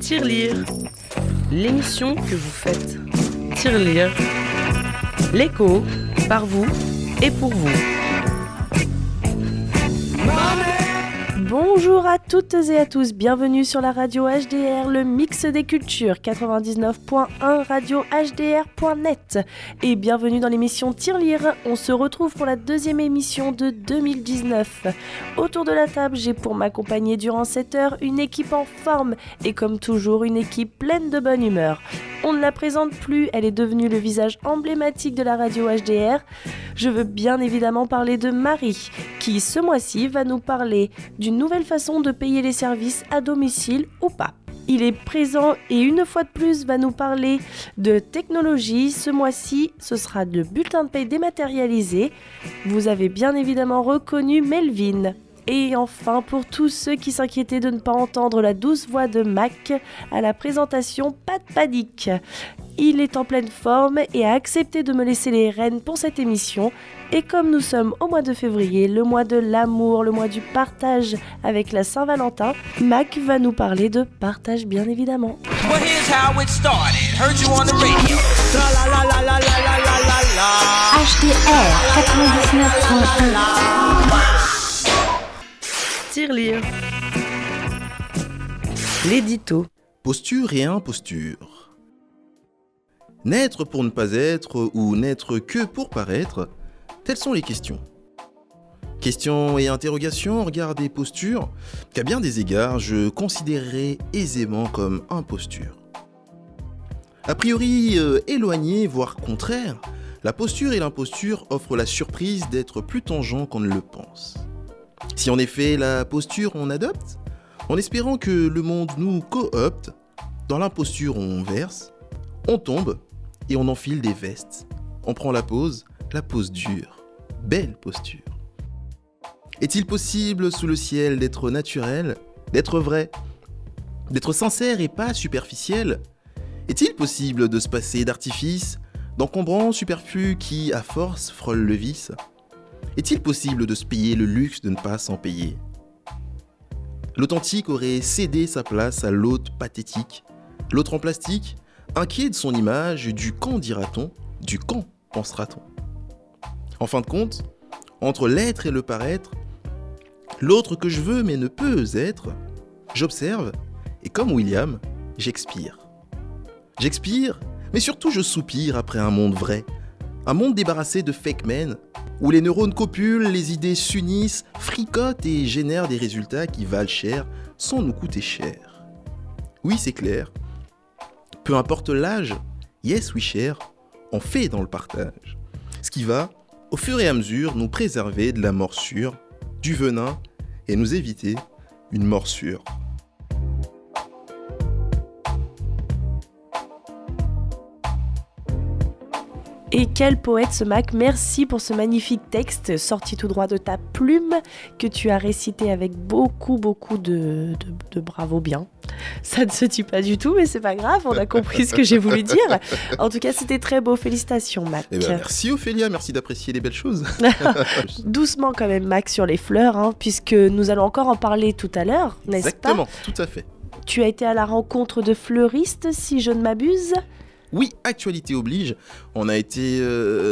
Tirelire, l'émission que vous faites. Tirelire, l'écho, par vous et pour vous. Bonjour à toutes et à tous, bienvenue sur la radio HDR, le mix des cultures, 99.1 radiohdr.net. Et bienvenue dans l'émission Tirelire, on se retrouve pour la deuxième émission de 2019. Autour de la table, j'ai pour m'accompagner durant cette heure une équipe en forme et comme toujours une équipe pleine de bonne humeur. On ne la présente plus, elle est devenue le visage emblématique de la radio HDR. Je veux bien évidemment parler de Marie, qui ce mois-ci va nous parler d'une nouvelle façon de payer les services à domicile ou pas. Il est présent et une fois de plus va nous parler de technologie. Ce mois-ci, ce sera le bulletin de paye dématérialisé. Vous avez bien évidemment reconnu Melvin. Et enfin, pour tous ceux qui s'inquiétaient de ne pas entendre la douce voix de Mac à la présentation, pas de panique. Il est en pleine forme et a accepté de me laisser les rênes pour cette émission. Et comme nous sommes au mois de février, le mois de l'amour, le mois du partage avec la Saint-Valentin, Mac va nous parler de partage bien évidemment. Well, here's how it started. Heard you on the radio. HDR 99.1 Tirelire. L'édito. Posture et imposture. Naître pour ne pas être ou n'être que pour paraître, telles sont les questions. Questions et interrogations en regard des postures qu'à bien des égards je considérerais aisément comme imposture. A priori éloignée, voire contraire, la posture et l'imposture offrent la surprise d'être plus tangent qu'on ne le pense. Si en effet la posture on adopte, en espérant que le monde nous coopte, dans l'imposture on verse, on tombe et on enfile des vestes. On prend la pose dure, belle posture. Est-il possible sous le ciel d'être naturel, d'être vrai, d'être sincère et pas superficiel ? Est-il possible de se passer d'artifices, d'encombrants superflus qui, à force, frôlent le vice ? Est-il possible de se payer le luxe de ne pas s'en payer ? L'authentique aurait cédé sa place à l'autre pathétique, l'autre en plastique, inquiet de son image, du quand dira-t-on, du quand pensera-t-on ? En fin de compte, entre l'être et le paraître, l'autre que je veux mais ne peux être, j'observe et comme William, j'expire. J'expire, mais surtout je soupire après un monde vrai, un monde débarrassé de fake men, où les neurones copulent, les idées s'unissent, fricotent et génèrent des résultats qui valent cher sans nous coûter cher. Oui, c'est clair. Peu importe l'âge, yes, we share, on fait dans le partage. Ce qui va, au fur et à mesure, nous préserver de la morsure, du venin et nous éviter une morsure. Et quel poète ce Mac, merci pour ce magnifique texte sorti tout droit de ta plume que tu as récité avec beaucoup de bravo bien. Ça ne se dit pas du tout mais c'est pas grave, on a compris ce que j'ai voulu dire. En tout cas c'était très beau, félicitations Mac. Eh ben, merci Ophélia, merci d'apprécier les belles choses. Doucement quand même Mac sur les fleurs hein, puisque nous allons encore en parler tout à l'heure, n'est-ce Exactement, pas ? Exactement, tout à fait. Tu as été à la rencontre de fleuristes si je ne m'abuse ? Oui, actualité oblige, on a été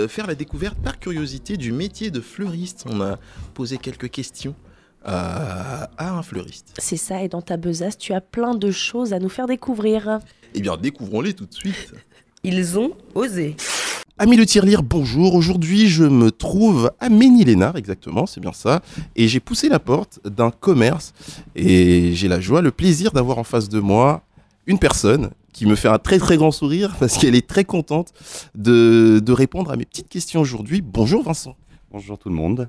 faire la découverte par curiosité du métier de fleuriste. On a posé quelques questions à un fleuriste. C'est ça, et dans ta besace, tu as plein de choses à nous faire découvrir. Eh bien, découvrons-les tout de suite. Ils ont osé. Amis de Tirelire, bonjour. Aujourd'hui, je me trouve à Ménilmontant, exactement, c'est bien ça. Et j'ai poussé la porte d'un commerce et j'ai la joie, le plaisir d'avoir en face de moi une personne qui me fait un très très grand sourire parce qu'elle est très contente de répondre à mes petites questions aujourd'hui. Bonjour Vincent. Bonjour tout le monde.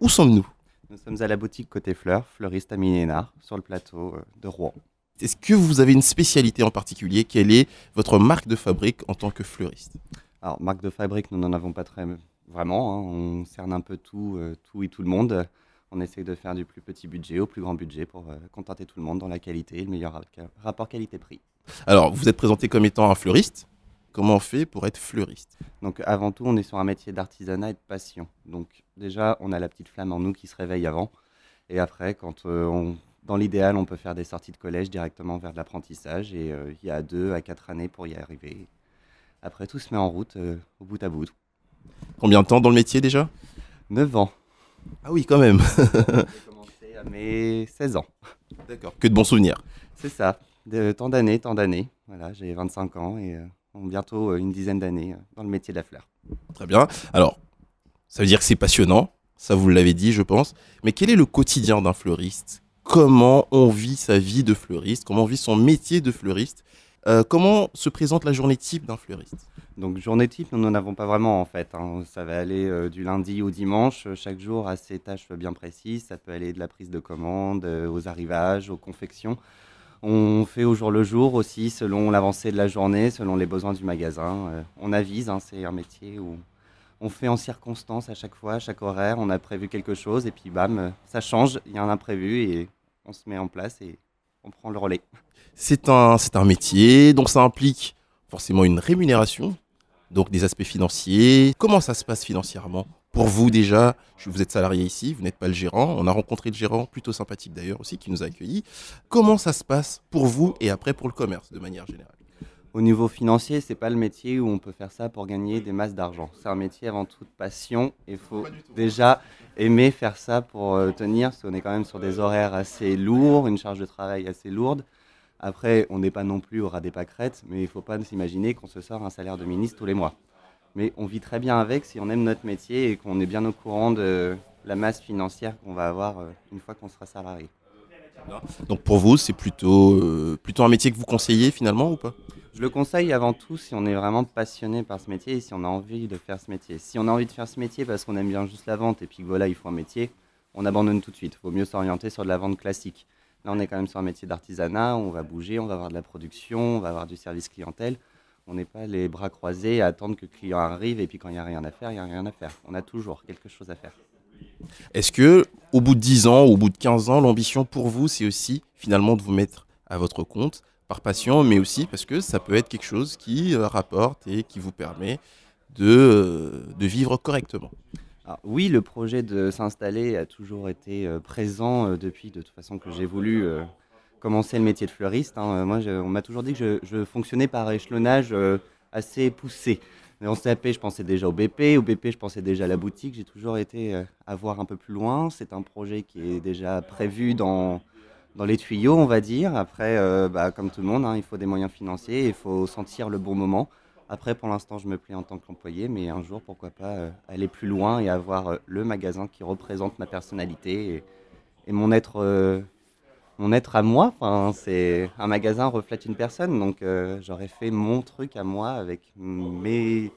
Où sommes-nous ? Nous sommes à la boutique Côté Fleurs, fleuriste à Mille-Hénard, sur le plateau de Rouen. Est-ce que vous avez une spécialité en particulier ? Quelle est votre marque de fabrique en tant que fleuriste ? Alors marque de fabrique, nous n'en avons pas très vraiment. Hein. On cerne un peu tout et tout le monde. On essaye de faire du plus petit budget au plus grand budget pour contenter tout le monde dans la qualité et le meilleur rapport qualité-prix. Alors, vous êtes présenté comme étant un fleuriste. Comment on fait pour être fleuriste ? Donc, avant tout, on est sur un métier d'artisanat et de passion. Donc, déjà, on a la petite flamme en nous qui se réveille avant. Et après, quand on Dans l'idéal, on peut faire des sorties de collège directement vers de l'apprentissage et il y a 2 à 4 années pour y arriver. Après, tout se met en route au bout à bout. Combien de temps dans le métier déjà ? 9 ans. Ah oui, quand même. J'ai commencé à mes 16 ans. D'accord, que de bons souvenirs. C'est ça, tant d'années. Voilà, j'ai 25 ans et bientôt une dizaine d'années dans le métier de la fleur. Très bien. Alors, ça veut dire que c'est passionnant, ça vous l'avez dit, je pense. Mais quel est le quotidien d'un fleuriste ? Comment on vit sa vie de fleuriste ? Comment on vit son métier de fleuriste ? Comment se présente la journée type d'un fleuriste ? Donc journée type, nous n'en avons pas vraiment en fait. Hein. Ça va aller du lundi au dimanche, chaque jour à ses tâches bien précises. Ça peut aller de la prise de commande, aux arrivages, aux confections. On fait au jour le jour aussi, selon l'avancée de la journée, selon les besoins du magasin. On avise, hein, c'est un métier où on fait en circonstance à chaque fois, à chaque horaire. On a prévu quelque chose et puis bam, ça change, il y a un imprévu et on se met en place et on prend le relais. C'est un métier, donc ça implique forcément une rémunération, donc des aspects financiers. Comment ça se passe financièrement ? Pour vous déjà, vous êtes salarié ici, vous n'êtes pas le gérant. On a rencontré le gérant, plutôt sympathique d'ailleurs aussi, qui nous a accueillis. Comment ça se passe pour vous et après pour le commerce de manière générale ? Au niveau financier, c'est pas le métier où on peut faire ça pour gagner des masses d'argent. C'est un métier avant toute passion et il faut déjà aimer faire ça pour tenir, parce qu'on est quand même sur des horaires assez lourds, une charge de travail assez lourde. Après, on n'est pas non plus au ras des pâquerettes, mais il ne faut pas s'imaginer qu'on se sort un salaire de ministre tous les mois. Mais on vit très bien avec si on aime notre métier et qu'on est bien au courant de la masse financière qu'on va avoir une fois qu'on sera salarié. Donc pour vous, c'est plutôt un métier que vous conseillez finalement ou pas ? Je le conseille avant tout si on est vraiment passionné par ce métier et si on a envie de faire ce métier. Si on a envie de faire ce métier parce qu'on aime bien juste la vente et puis voilà, il faut un métier, on abandonne tout de suite. Il vaut mieux s'orienter sur de la vente classique. Là, on est quand même sur un métier d'artisanat, on va bouger, on va avoir de la production, on va avoir du service clientèle. On n'est pas les bras croisés à attendre que le client arrive et puis quand il n'y a rien à faire, il n'y a rien à faire. On a toujours quelque chose à faire. Est-ce que, au bout de 10 ans, au bout de 15 ans, l'ambition pour vous, c'est aussi finalement de vous mettre à votre compte ? Par passion, mais aussi parce que ça peut être quelque chose qui rapporte et qui vous permet de vivre correctement. Alors, oui, le projet de s'installer a toujours été présent depuis de toute façon que j'ai voulu commencer le métier de fleuriste. Hein. Moi, on m'a toujours dit que je fonctionnais par échelonnage assez poussé. En CAP, je pensais déjà au BP, je pensais déjà à la boutique. J'ai toujours été à voir un peu plus loin. C'est un projet qui est déjà prévu dans les tuyaux, on va dire. Après, comme tout le monde, hein, il faut des moyens financiers, il faut sentir le bon moment. Après, pour l'instant, je me plais en tant qu'employé, mais un jour, pourquoi pas aller plus loin et avoir le magasin qui représente ma personnalité et mon être à moi. Enfin, c'est un magasin reflète une personne, donc j'aurais fait mon truc à moi avec mes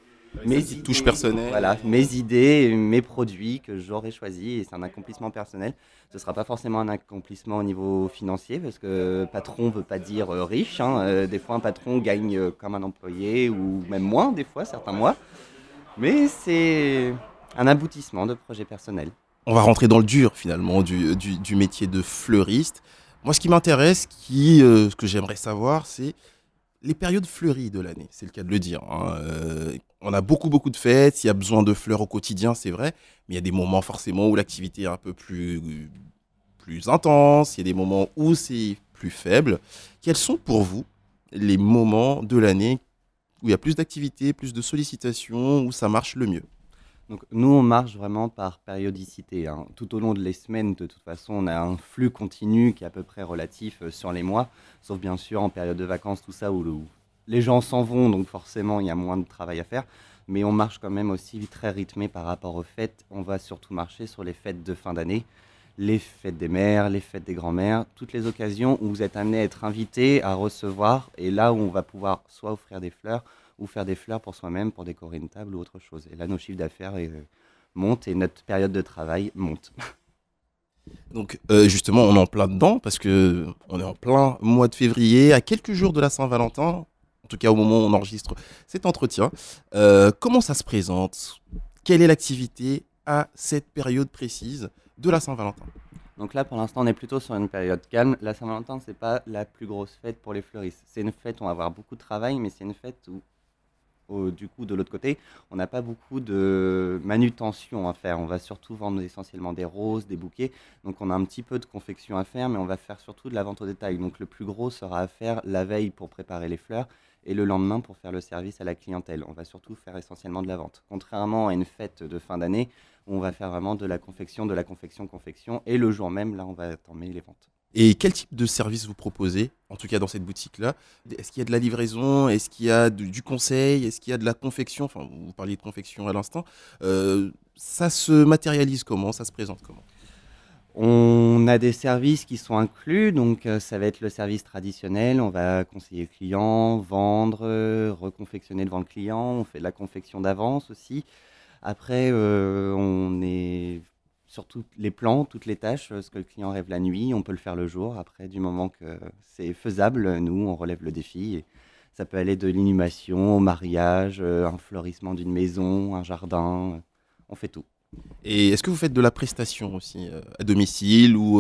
idées, touches personnelles. Voilà, mes idées, mes produits que j'aurais choisis, et c'est un accomplissement personnel. Ce ne sera pas forcément un accomplissement au niveau financier, parce que patron ne veut pas dire riche. Hein. Des fois, un patron gagne comme un employé, ou même moins, des fois, certains mois. Mais c'est un aboutissement de projet personnel. On va rentrer dans le dur, finalement, du métier de fleuriste. Moi, ce qui m'intéresse, ce que j'aimerais savoir, c'est les périodes fleuries de l'année, c'est le cas de le dire. Hein. On a beaucoup de fêtes, il y a besoin de fleurs au quotidien, c'est vrai. Mais il y a des moments forcément où l'activité est un peu plus intense, il y a des moments où c'est plus faible. Quels sont pour vous les moments de l'année où il y a plus d'activité, plus de sollicitations, où ça marche le mieux ? Donc, nous, on marche vraiment par périodicité. Hein. Tout au long de les semaines, de toute façon, on a un flux continu qui est à peu près relatif sur les mois, sauf bien sûr en période de vacances, tout ça, où les gens s'en vont, donc forcément, il y a moins de travail à faire. Mais on marche quand même aussi très rythmé par rapport aux fêtes. On va surtout marcher sur les fêtes de fin d'année, les fêtes des mères, les fêtes des grands-mères, toutes les occasions où vous êtes amené à être invité, à recevoir, et là où on va pouvoir soit offrir des fleurs, ou faire des fleurs pour soi-même, pour décorer une table ou autre chose. Et là, nos chiffres d'affaires montent et notre période de travail monte. Donc, justement, on est en plein dedans parce qu'on est en plein mois de février, à quelques jours de la Saint-Valentin, en tout cas au moment où on enregistre cet entretien. Comment ça se présente ? Quelle est l'activité à cette période précise de la Saint-Valentin ? Donc là, pour l'instant, on est plutôt sur une période calme. La Saint-Valentin, ce n'est pas la plus grosse fête pour les fleuristes. C'est une fête où on va avoir beaucoup de travail, mais c'est une fête où du coup, de l'autre côté, on n'a pas beaucoup de manutention à faire. On va surtout vendre essentiellement des roses, des bouquets. Donc, on a un petit peu de confection à faire, mais on va faire surtout de la vente au détail. Donc, le plus gros sera à faire la veille pour préparer les fleurs et le lendemain pour faire le service à la clientèle. On va surtout faire essentiellement de la vente. Contrairement à une fête de fin d'année, où on va faire vraiment de la confection. Et le jour même, là, on va entamer les ventes. Et quel type de service vous proposez, en tout cas dans cette boutique-là? Est-ce qu'il y a de la livraison? Est-ce qu'il y a du conseil? Est-ce qu'il y a de la confection? Enfin, vous parliez de confection à l'instant. Ça se matérialise comment? Ça se présente comment? On a des services qui sont inclus, donc ça va être le service traditionnel. On va conseiller le client, vendre, reconfectionner devant le client. On fait de la confection d'avance aussi. Après, on est... sur tous les plans, toutes les tâches, ce que le client rêve la nuit, on peut le faire le jour. Après, du moment que c'est faisable, nous, on relève le défi. Et ça peut aller de l'inhumation au mariage, un fleurissement d'une maison, un jardin, on fait tout. Et est-ce que vous faites de la prestation aussi à domicile ou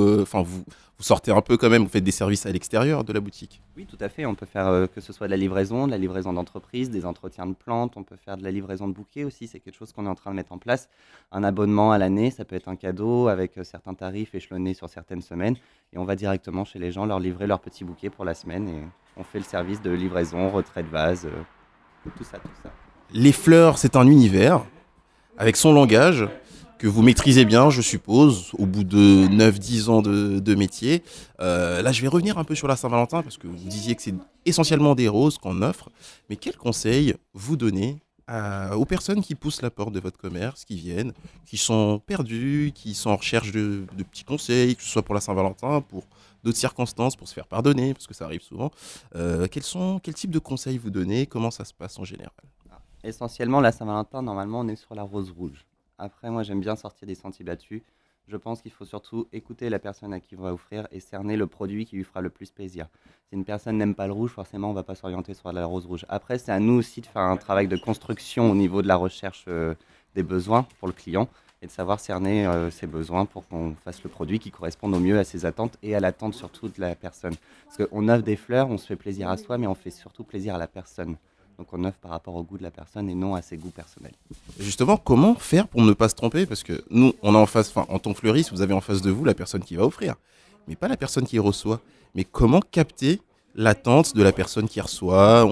vous sortez un peu quand même, vous faites des services à l'extérieur de la boutique? Oui, tout à fait. On peut faire que ce soit de la livraison d'entreprise, des entretiens de plantes. On peut faire de la livraison de bouquets aussi. C'est quelque chose qu'on est en train de mettre en place. Un abonnement à l'année, ça peut être un cadeau avec certains tarifs échelonnés sur certaines semaines. Et on va directement chez les gens leur livrer leur petit bouquet pour la semaine. Et on fait le service de livraison, retrait de vase, tout ça. Les fleurs, c'est un univers avec son langage que vous maîtrisez bien, je suppose, au bout de 9-10 ans de métier. Là, je vais revenir un peu sur la Saint-Valentin, parce que vous disiez que c'est essentiellement des roses qu'on offre. Mais quel conseil vous donnez aux personnes qui poussent la porte de votre commerce, qui viennent, qui sont perdues, qui sont en recherche de petits conseils, que ce soit pour la Saint-Valentin, pour d'autres circonstances, pour se faire pardonner, parce que ça arrive souvent. Quel type de conseils vous donnez? Comment ça se passe en général? Essentiellement, la Saint-Valentin, normalement, on est sur la rose rouge. Après, moi, j'aime bien sortir des sentiers battus. Je pense qu'il faut surtout écouter la personne à qui on va offrir et cerner le produit qui lui fera le plus plaisir. Si une personne n'aime pas le rouge, forcément, on ne va pas s'orienter sur la rose rouge. Après, c'est à nous aussi de faire un travail de construction au niveau de la recherche des besoins pour le client et de savoir cerner ses besoins pour qu'on fasse le produit qui corresponde au mieux à ses attentes et à l'attente surtout de la personne. Parce qu'on offre des fleurs, on se fait plaisir à soi, mais on fait surtout plaisir à la personne. Donc, on offre par rapport au goût de la personne et non à ses goûts personnels. Justement, comment faire pour ne pas se tromper? Parce que nous, on a en face, en tant que fleuriste, vous avez en face de vous la personne qui va offrir, mais pas la personne qui reçoit. Mais comment capter l'attente de la personne qui reçoit?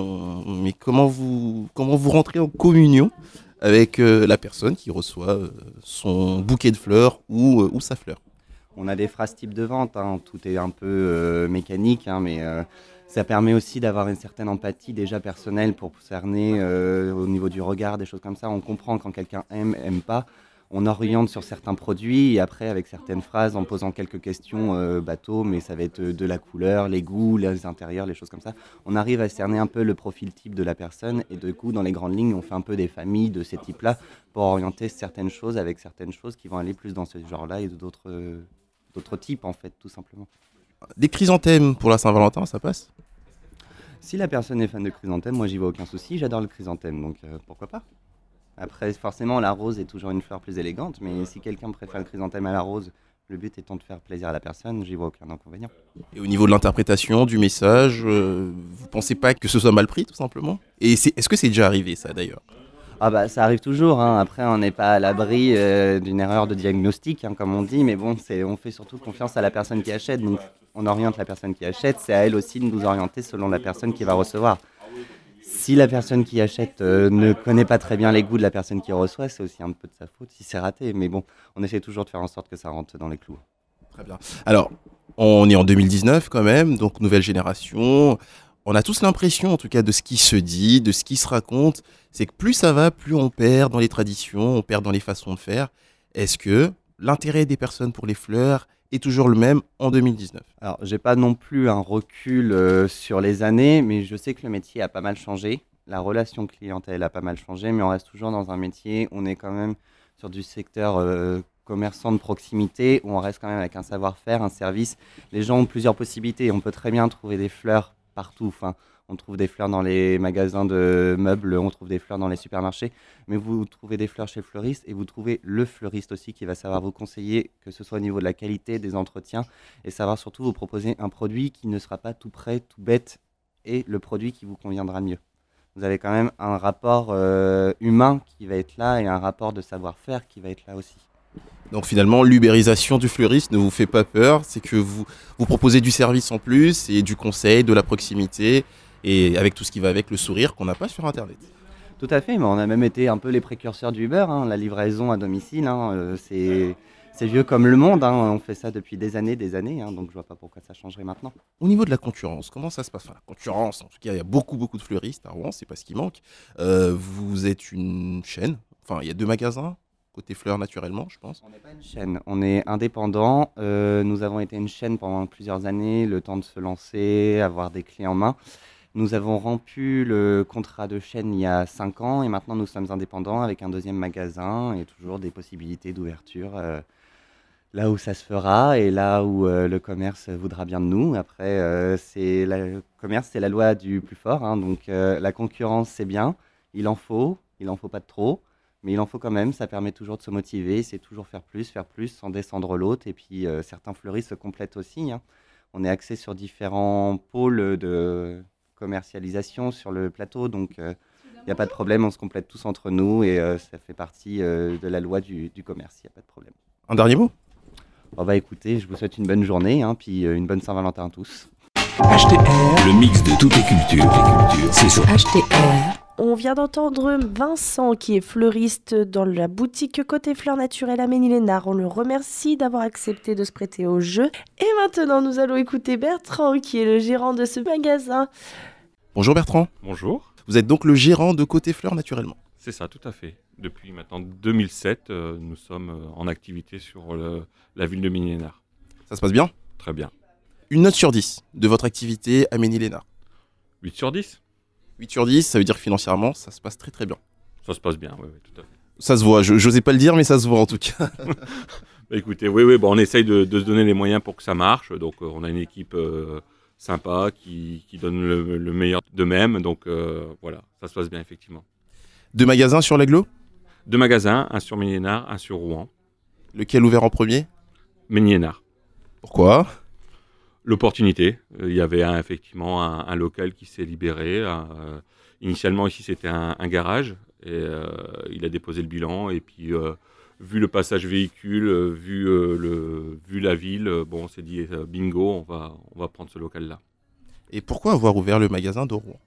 Mais comment vous rentrez en communion avec la personne qui reçoit son bouquet de fleurs ou sa fleur? On a des phrases type de vente, hein. Tout est un peu mécanique, hein, mais... Ça permet aussi d'avoir une certaine empathie déjà personnelle pour cerner au niveau du regard, des choses comme ça. On comprend quand quelqu'un aime pas. On oriente sur certains produits et après, avec certaines phrases, en posant quelques questions bateau, mais ça va être de la couleur, les goûts, les intérieurs, les choses comme ça. On arrive à cerner un peu le profil type de la personne et du coup, dans les grandes lignes, on fait un peu des familles de ces types-là pour orienter certaines choses avec certaines choses qui vont aller plus dans ce genre-là et d'autres types, en fait, tout simplement. Des chrysanthèmes pour la Saint-Valentin, ça passe? Si la personne est fan de chrysanthèmes, moi j'y vois aucun souci, j'adore le chrysanthème, donc pourquoi pas? Après, forcément, la rose est toujours une fleur plus élégante, mais si quelqu'un préfère le chrysanthème à la rose, le but étant de faire plaisir à la personne, j'y vois aucun inconvénient. Et au niveau de l'interprétation, du message, vous pensez pas que ce soit mal pris, tout simplement? Et est-ce que c'est déjà arrivé, ça, d'ailleurs? Ah bah, ça arrive toujours, hein. Après on n'est pas à l'abri d'une erreur de diagnostic, hein, comme on dit, mais bon, on fait surtout confiance à la personne qui achète, donc on oriente la personne qui achète, c'est à elle aussi de nous orienter selon la personne qui va recevoir. Si la personne qui achète ne connaît pas très bien les goûts de la personne qui reçoit, c'est aussi un peu de sa faute si c'est raté, mais bon, on essaie toujours de faire en sorte que ça rentre dans les clous. Très bien. Alors, on est en 2019 quand même, donc nouvelle génération. On a tous l'impression, en tout cas, de ce qui se dit, de ce qui se raconte, c'est que plus ça va, plus on perd dans les traditions, on perd dans les façons de faire. Est-ce que l'intérêt des personnes pour les fleurs est toujours le même en 2019? Alors, j'ai pas non plus un recul sur les années, mais je sais que le métier a pas mal changé. La relation clientèle a pas mal changé, mais on reste toujours dans un métier. On est quand même sur du secteur commerçants de proximité, où on reste quand même avec un savoir-faire, un service. Les gens ont plusieurs possibilités. On peut très bien trouver des fleurs partout. Enfin, on trouve des fleurs dans les magasins de meubles, on trouve des fleurs dans les supermarchés, mais vous trouvez des fleurs chez le fleuriste et vous trouvez le fleuriste aussi qui va savoir vous conseiller, que ce soit au niveau de la qualité, des entretiens, et savoir surtout vous proposer un produit qui ne sera pas tout prêt, tout bête, et le produit qui vous conviendra mieux. vous avez quand même un rapport humain qui va être là et un rapport de savoir-faire qui va être là aussi. Donc finalement, l'ubérisation du fleuriste ne vous fait pas peur, c'est que vous proposez du service en plus et du conseil, de la proximité et avec tout ce qui va avec le sourire qu'on n'a pas sur Internet. Tout à fait, mais on a même été un peu les précurseurs du Uber, hein, la livraison à domicile, hein, c'est vieux comme le monde, hein, on fait ça depuis des années, hein, donc je ne vois pas pourquoi ça changerait maintenant. Au niveau de la concurrence, comment ça se passe ? Enfin, la concurrence, en tout cas, il y a beaucoup de fleuristes à Rouen, c'est pas ce qui manque. Vous êtes une chaîne, enfin il y a 2 magasins, Côté Fleurs naturellement, je pense. On n'est pas une chaîne, on est indépendant. Nous avons été une chaîne pendant plusieurs années, le temps de se lancer, avoir des clés en main. Nous avons rompu le contrat de chaîne il y a 5 ans et maintenant nous sommes indépendants avec un 2e magasin et toujours des possibilités d'ouverture là où ça se fera et là où le commerce voudra bien de nous. Après, le commerce, c'est la loi du plus fort, hein, donc la concurrence, c'est bien, il en faut pas de trop, mais il en faut quand même, ça permet toujours de se motiver, c'est toujours faire plus sans descendre l'autre et puis certains fleuristes se complètent aussi, hein. On est axé sur différents pôles de commercialisation sur le plateau, donc il n'y a pas de problème, on se complète tous entre nous et ça fait partie de la loi du commerce, il n'y a pas de problème. Un dernier mot ? Bon bah écoutez, je vous souhaite une bonne journée, hein, puis une bonne Saint-Valentin à tous. HDR, le mix de toutes les cultures, c'est sur HDR. On vient d'entendre Vincent qui est fleuriste dans la boutique Côté Fleurs Naturelles à Ménilmontant. On le remercie d'avoir accepté de se prêter au jeu. Et maintenant, nous allons écouter Bertrand qui est le gérant de ce magasin. Bonjour Bertrand. Bonjour. Vous êtes donc le gérant de Côté Fleurs Naturellement. C'est ça, tout à fait. Depuis maintenant 2007, nous sommes en activité sur la ville de Ménilmontant. Ça se passe bien ? Très bien. Une note sur 10 de votre activité à Ménilmontant ? 8 sur 10. 8 sur 10, ça veut dire que financièrement, ça se passe très très bien. Ça se passe bien, oui, tout à fait. Ça se voit, je n'osais pas le dire, mais ça se voit en tout cas. Bah écoutez, oui, bon, on essaye de se donner les moyens pour que ça marche. Donc on a une équipe sympa qui donne le meilleur d'eux-mêmes. Donc voilà, ça se passe bien effectivement. 2 magasins sur l'aglo ? 2 magasins, un sur Mille-Hénard, un sur Rouen. Lequel ouvert en premier ? Mille-Hénard. Pourquoi ? L'opportunité, il y avait effectivement un local qui s'est libéré. Initialement, ici, c'était un garage. Et il a déposé le bilan. Et puis, vu le passage véhicule, vu la ville, on s'est dit bingo, on va prendre ce local-là. Et pourquoi avoir ouvert le magasin de Rouen ?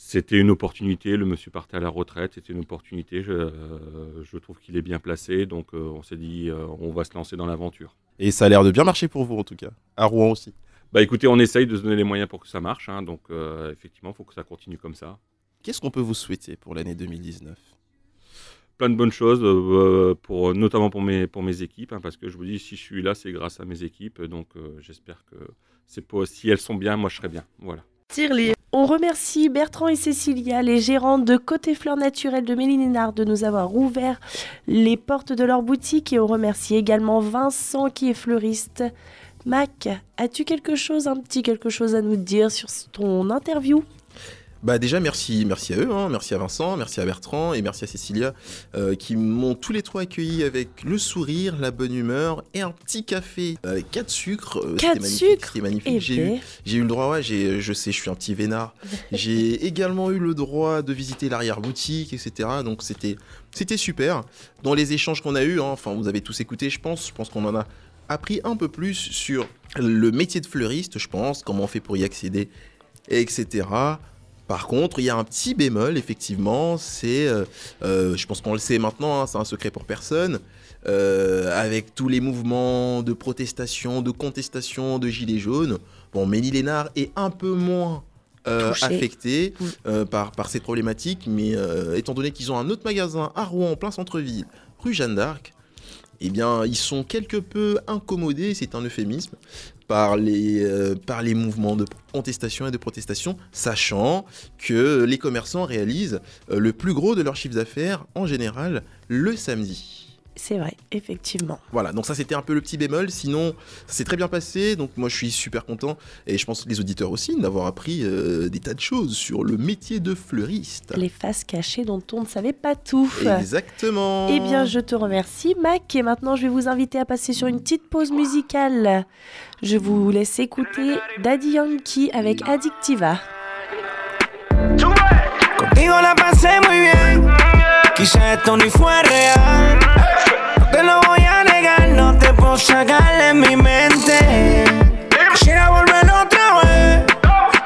C'était une opportunité. Le monsieur partait à la retraite. C'était une opportunité. Je trouve qu'il est bien placé. Donc, on s'est dit, on va se lancer dans l'aventure. Et ça a l'air de bien marcher pour vous en tout cas, à Rouen aussi. Bah écoutez, on essaye de se donner les moyens pour que ça marche, hein, donc effectivement, il faut que ça continue comme ça. Qu'est-ce qu'on peut vous souhaiter pour l'année 2019 ? Plein de bonnes choses, notamment pour mes équipes, hein, parce que je vous dis, si je suis là, c'est grâce à mes équipes, donc j'espère que si elles sont bien, moi je serai bien, voilà. Tirelire. On remercie Bertrand et Cécilia, les gérants de Côté Fleurs Naturelles de Ménilmontant, de nous avoir ouvert les portes de leur boutique. Et on remercie également Vincent qui est fleuriste. Mac, as-tu quelque chose à nous dire sur ton interview ? Bah déjà merci à eux, hein, merci à Vincent, merci à Bertrand et merci à Cécilia qui m'ont tous les 3 accueilli avec le sourire, la bonne humeur et un petit café avec 4 sucres. 4 sucres, c'était magnifique. J'ai eu le droit, ouais, je suis un petit vénard. J'ai également eu le droit de visiter l'arrière-boutique, etc. Donc c'était super. Dans les échanges qu'on a eus, enfin vous avez tous écouté, je pense qu'on en a appris un peu plus sur le métier de fleuriste, je pense, comment on fait pour y accéder, etc. Par contre, il y a un petit bémol, effectivement, c'est, je pense qu'on le sait maintenant, hein, c'est un secret pour personne, avec tous les mouvements de protestation, de contestation, de gilets jaunes, Ménilmontant est un peu moins affecté par ces problématiques, mais étant donné qu'ils ont un autre magasin à Rouen, en plein centre-ville, rue Jeanne d'Arc, eh bien, ils sont quelque peu incommodés, c'est un euphémisme, par les mouvements de contestation et de protestation, sachant que les commerçants réalisent le plus gros de leur chiffre d'affaires, en général, le samedi. C'est vrai, effectivement. Voilà, donc ça c'était un peu le petit bémol, sinon ça s'est très bien passé, donc moi je suis super content, et je pense les auditeurs aussi, d'avoir appris des tas de choses sur le métier de fleuriste. Les faces cachées dont on ne savait pas tout. Exactement. Eh bien je te remercie Mac, et maintenant je vais vous inviter à passer sur une petite pause musicale. Je vous laisse écouter Daddy Yankee avec Addictiva. Contigo la pasé muy bien. Quizá esto ni fue real. No te lo voy a negar, no te puedo sacar de mi mente. Quisiera volver otra vez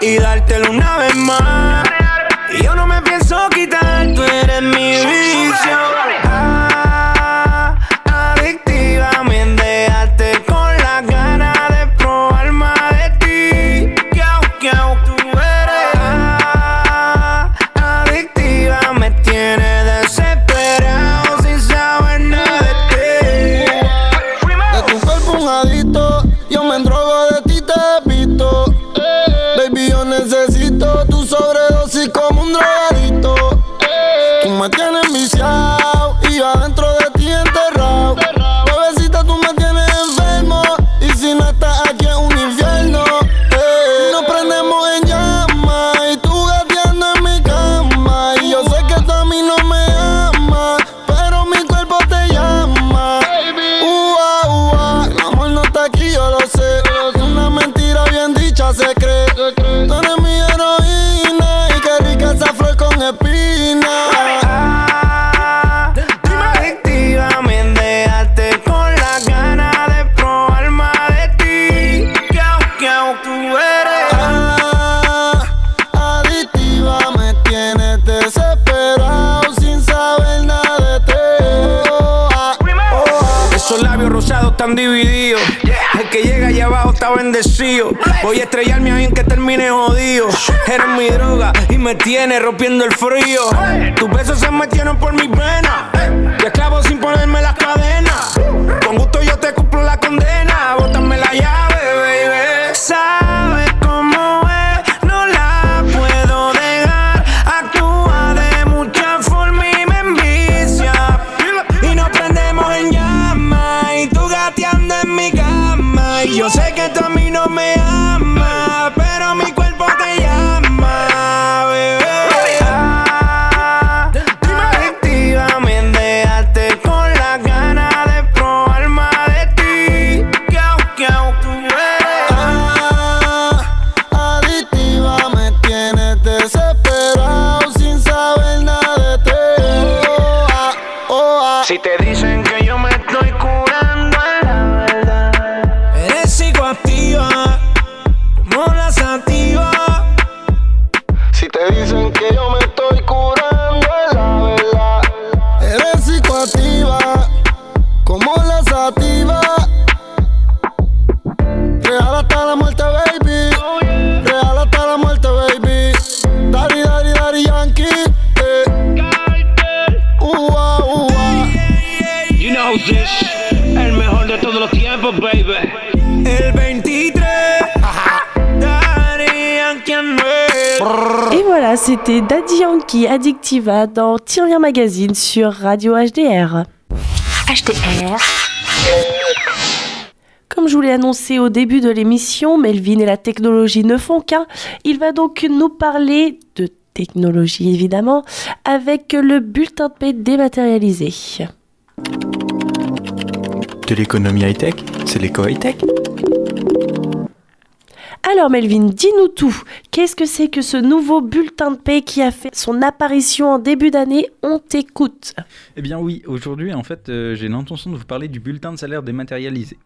y dártelo una vez más. Y yo no me pienso quitar, tú eres mi vicio. Ah, adictiva, me dejaste con las ganas de probar más de ti. Que tú eres. Ah, adictiva, me tienes desesperado sin saber nada de ti. De tu cuerpo un adicto, yo me drogo, de ti te visto. Baby, yo necesito tu sobredosis como un drogadicto. Tú me tienes viciado y yo adentro de ti enterrado. Bebecita, tú me tienes enfermo y si no estás aquí es un infierno. Nos prendemos en llamas y tú gateando en mi cama. Y yo sé que tú a mí no me amas, pero mi cuerpo te llama. Ua, ua, el amor no está aquí, yo lo sé. Una mentira bien dicha se cree. Tú eres mi heroína y qué rica esa flor con espinas. Ah, adictiva, me dejaste con las ganas de probar más de ti. Que aún tú eres. Ah, adictiva, me tienes desesperado sin saber nada de ti. Oh, ah, oh, ah. Esos labios rosados tan divididos. El que llega allá abajo está bendecido. Voy a estrellarme ahí en que termine jodido. Eres mi droga y me tiene rompiendo el frío. Tus besos se metieron por mis venas. Te esclavo sin ponerme las cadenas. Con gusto yo te cumplo la condena. Bótame la llave, baby. Sabes cómo es, no la puedo dejar. Actúa de muchas formas y me envicia. Y nos prendemos en llamas y tú gateando en mi casa. Y yo sé que tú a mí no me amas, pero mi cuerpo te llama, bebé. Ah, adictiva, me dejaste con las ganas de probar más de ti. Que aún tú eres. Ah, adictiva, me tienes desesperado sin saber nada de ti. Oh, ah, oh, ah. Si te dicen que yo me estoy curando, c'était Daddy Yankee, Addictiva, dans Tirelire Magazine sur Radio HDR. HDR. Comme je vous l'ai annoncé au début de l'émission, Melvin et la technologie ne font qu'un. Il va donc nous parler de technologie, évidemment, avec le bulletin de paie dématérialisé. De l'économie high-tech, c'est l'éco high-tech. Alors Melvin, dis-nous tout. Qu'est-ce que c'est que ce nouveau bulletin de paie qui a fait son apparition en début d'année ? On t'écoute. Eh bien oui, aujourd'hui en fait, j'ai l'intention de vous parler du bulletin de salaire dématérialisé.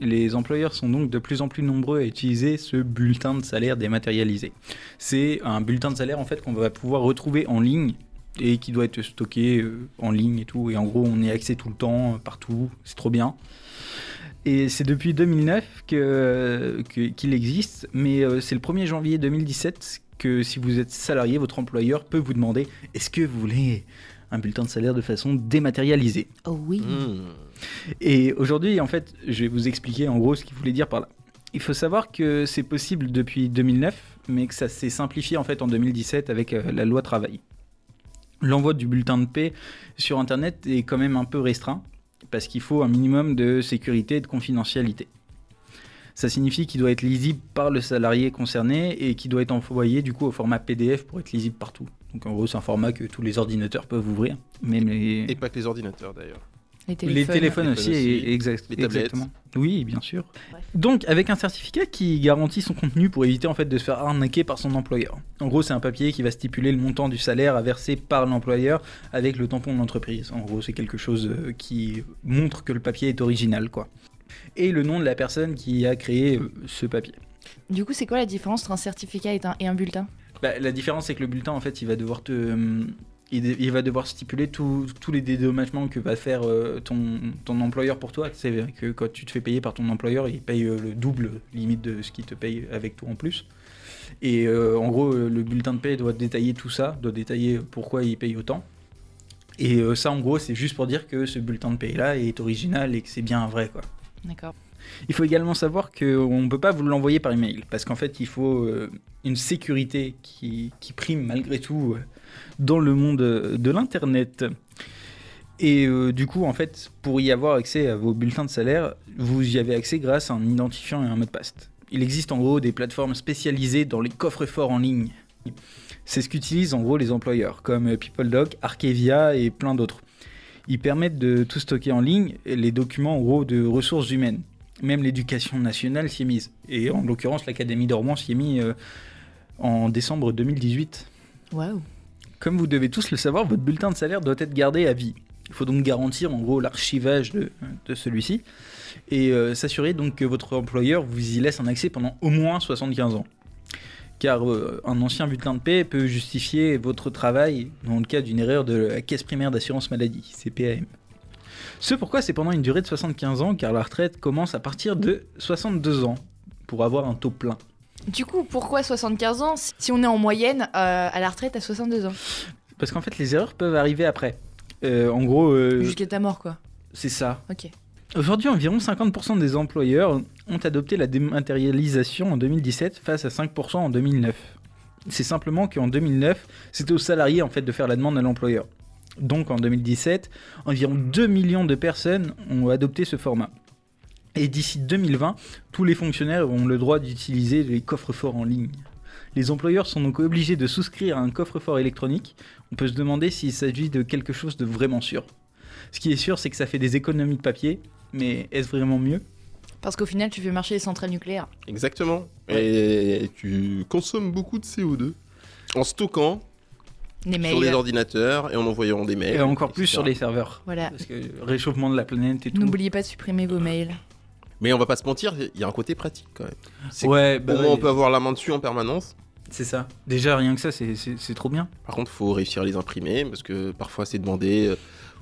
Les employeurs sont donc de plus en plus nombreux à utiliser ce bulletin de salaire dématérialisé. C'est un bulletin de salaire en fait qu'on va pouvoir retrouver en ligne et qui doit être stocké en ligne et tout. Et en gros, on y a accès tout le temps, partout, c'est trop bien. Et c'est depuis 2009 qu'il existe, mais c'est le 1er janvier 2017 que si vous êtes salarié, votre employeur peut vous demander « Est-ce que vous voulez un bulletin de salaire de façon dématérialisée ?» Oh oui. Et aujourd'hui, en fait, je vais vous expliquer en gros ce qu'il voulait dire par là. Il faut savoir que c'est possible depuis 2009, mais que ça s'est simplifié en fait en 2017 avec la loi travail. L'envoi du bulletin de paie sur Internet est quand même un peu restreint, parce qu'il faut un minimum de sécurité et de confidentialité. Ça signifie qu'il doit être lisible par le salarié concerné et qu'il doit être envoyé du coup au format PDF pour être lisible partout. Donc en gros c'est un format que tous les ordinateurs peuvent ouvrir. Même les... Et pas que les ordinateurs d'ailleurs. Les téléphones aussi, exact, les exactement. Oui, bien sûr. Bref. Donc, avec un certificat qui garantit son contenu pour éviter en fait de se faire arnaquer par son employeur. En gros, c'est un papier qui va stipuler le montant du salaire à verser par l'employeur avec le tampon de l'entreprise. En gros, c'est quelque chose qui montre que le papier est original, quoi. Et le nom de la personne qui a créé ce papier. Du coup, c'est quoi la différence entre un certificat et un bulletin ? Bah, la différence, c'est que le bulletin, en fait, il va devoir stipuler tous les dédommagements que va faire ton employeur pour toi. C'est que quand tu te fais payer par ton employeur, il paye le double limite de ce qu'il te paye avec toi en plus. Et en gros, le bulletin de paie doit détailler tout ça, doit détailler pourquoi il paye autant. Et ça, en gros, c'est juste pour dire que ce bulletin de paie-là est original et que c'est bien vrai, quoi. D'accord. Il faut également savoir qu'on ne peut pas vous l'envoyer par email, parce qu'en fait, il faut une sécurité qui prime malgré tout dans le monde de l'Internet. Et du coup, en fait, pour y avoir accès à vos bulletins de salaire, vous y avez accès grâce à un identifiant et un mot de passe. Il existe en gros des plateformes spécialisées dans les coffres-forts en ligne. C'est ce qu'utilisent en gros les employeurs, comme PeopleDoc, Arkevia et plein d'autres. Ils permettent de tout stocker en ligne, les documents en gros de ressources humaines. Même l'éducation nationale s'y est mise. Et en l'occurrence, l'Académie d'Orléans s'y est mise en décembre 2018. Waouh! Comme vous devez tous le savoir, votre bulletin de salaire doit être gardé à vie. Il faut donc garantir en gros l'archivage de celui-ci et s'assurer donc que votre employeur vous y laisse un accès pendant au moins 75 ans. Car un ancien bulletin de paie peut justifier votre travail dans le cas d'une erreur de la caisse primaire d'assurance maladie, CPAM. Ce pourquoi c'est pendant une durée de 75 ans, car la retraite commence à partir de 62 ans pour avoir un taux plein. Du coup, pourquoi 75 ans si on est en moyenne à la retraite à 62 ans ? Parce qu'en fait, les erreurs peuvent arriver après. En gros... Jusqu'à ta mort, quoi. C'est ça. Ok. Aujourd'hui, environ 50% des employeurs ont adopté la dématérialisation en 2017 face à 5% en 2009. C'est simplement qu'en 2009, c'était aux salariés en fait, de faire la demande à l'employeur. Donc en 2017, environ 2 millions de personnes ont adopté ce format. Et d'ici 2020, tous les fonctionnaires auront le droit d'utiliser les coffres-forts en ligne. Les employeurs sont donc obligés de souscrire à un coffre-fort électronique. On peut se demander s'il s'agit de quelque chose de vraiment sûr. Ce qui est sûr, c'est que ça fait des économies de papier, mais est-ce vraiment mieux ? Parce qu'au final, tu fais marcher les centrales nucléaires. Exactement. Et tu consommes beaucoup de CO2 en stockant... sur les ordinateurs et en envoyant des mails. Et encore etc. plus sur les serveurs. Voilà. Parce que réchauffement de la planète et tout. N'oubliez pas de supprimer vos mails. Mais on va pas se mentir, il y a un côté pratique quand même. C'est on peut avoir la main dessus en permanence. C'est ça. Déjà, rien que ça, c'est trop bien. Par contre, il faut réussir à les imprimer parce que parfois c'est demandé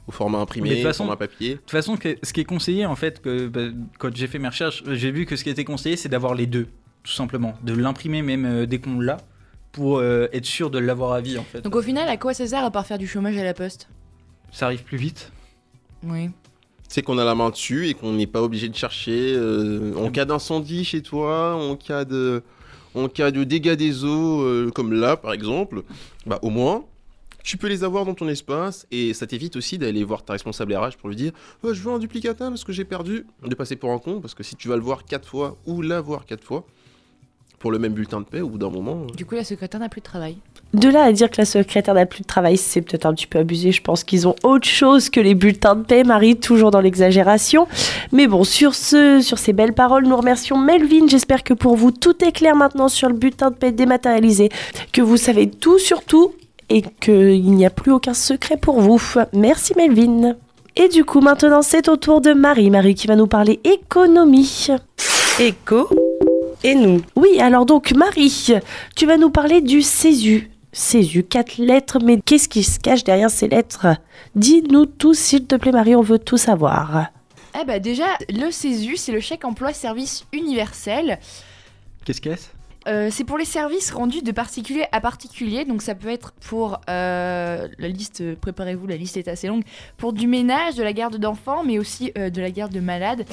au format imprimé, au format papier. De toute façon, ce qui est conseillé en fait, quand j'ai fait mes recherches, j'ai vu que ce qui était conseillé, c'est d'avoir les deux, tout simplement. De l'imprimer même dès qu'on l'a. Pour être sûr de l'avoir à vie en fait. Donc au final, à quoi ça sert à part faire du chômage à la poste ? Ça arrive plus vite. Oui. C'est qu'on a la main dessus et qu'on n'est pas obligé de chercher en cas d'incendie chez toi, en cas de dégâts des eaux comme là par exemple, bah au moins tu peux les avoir dans ton espace et ça t'évite aussi d'aller voir ta responsable RH pour lui dire oh, je veux un duplicata parce que j'ai perdu, de passer pour un con parce que si tu vas le voir 4 fois ou la voir 4 fois pour le même bulletin de paie, au bout d'un moment... Du coup, la secrétaire n'a plus de travail. De là à dire que la secrétaire n'a plus de travail, c'est peut-être un petit peu abusé. Je pense qu'ils ont autre chose que les bulletins de paie, Marie, toujours dans l'exagération. Mais bon, sur ces belles paroles, nous remercions Melvin. J'espère que pour vous, tout est clair maintenant sur le bulletin de paie dématérialisé, que vous savez tout sur tout et qu'il n'y a plus aucun secret pour vous. Merci Melvin. Et du coup, maintenant, c'est au tour de Marie. Marie qui va nous parler économie. Éco... Et nous. Oui, alors donc Marie, tu vas nous parler du CESU. CESU, 4 lettres, mais qu'est-ce qui se cache derrière ces lettres ? Dis-nous tout, s'il te plaît Marie, on veut tout savoir. Ah bah déjà, le CESU, c'est le chèque emploi service universel. Qu'est-ce que c'est ? C'est pour les services rendus de particulier à particulier, donc ça peut être pour la liste, préparez-vous, la liste est assez longue, pour du ménage, de la garde d'enfants, mais aussi de la garde de malades.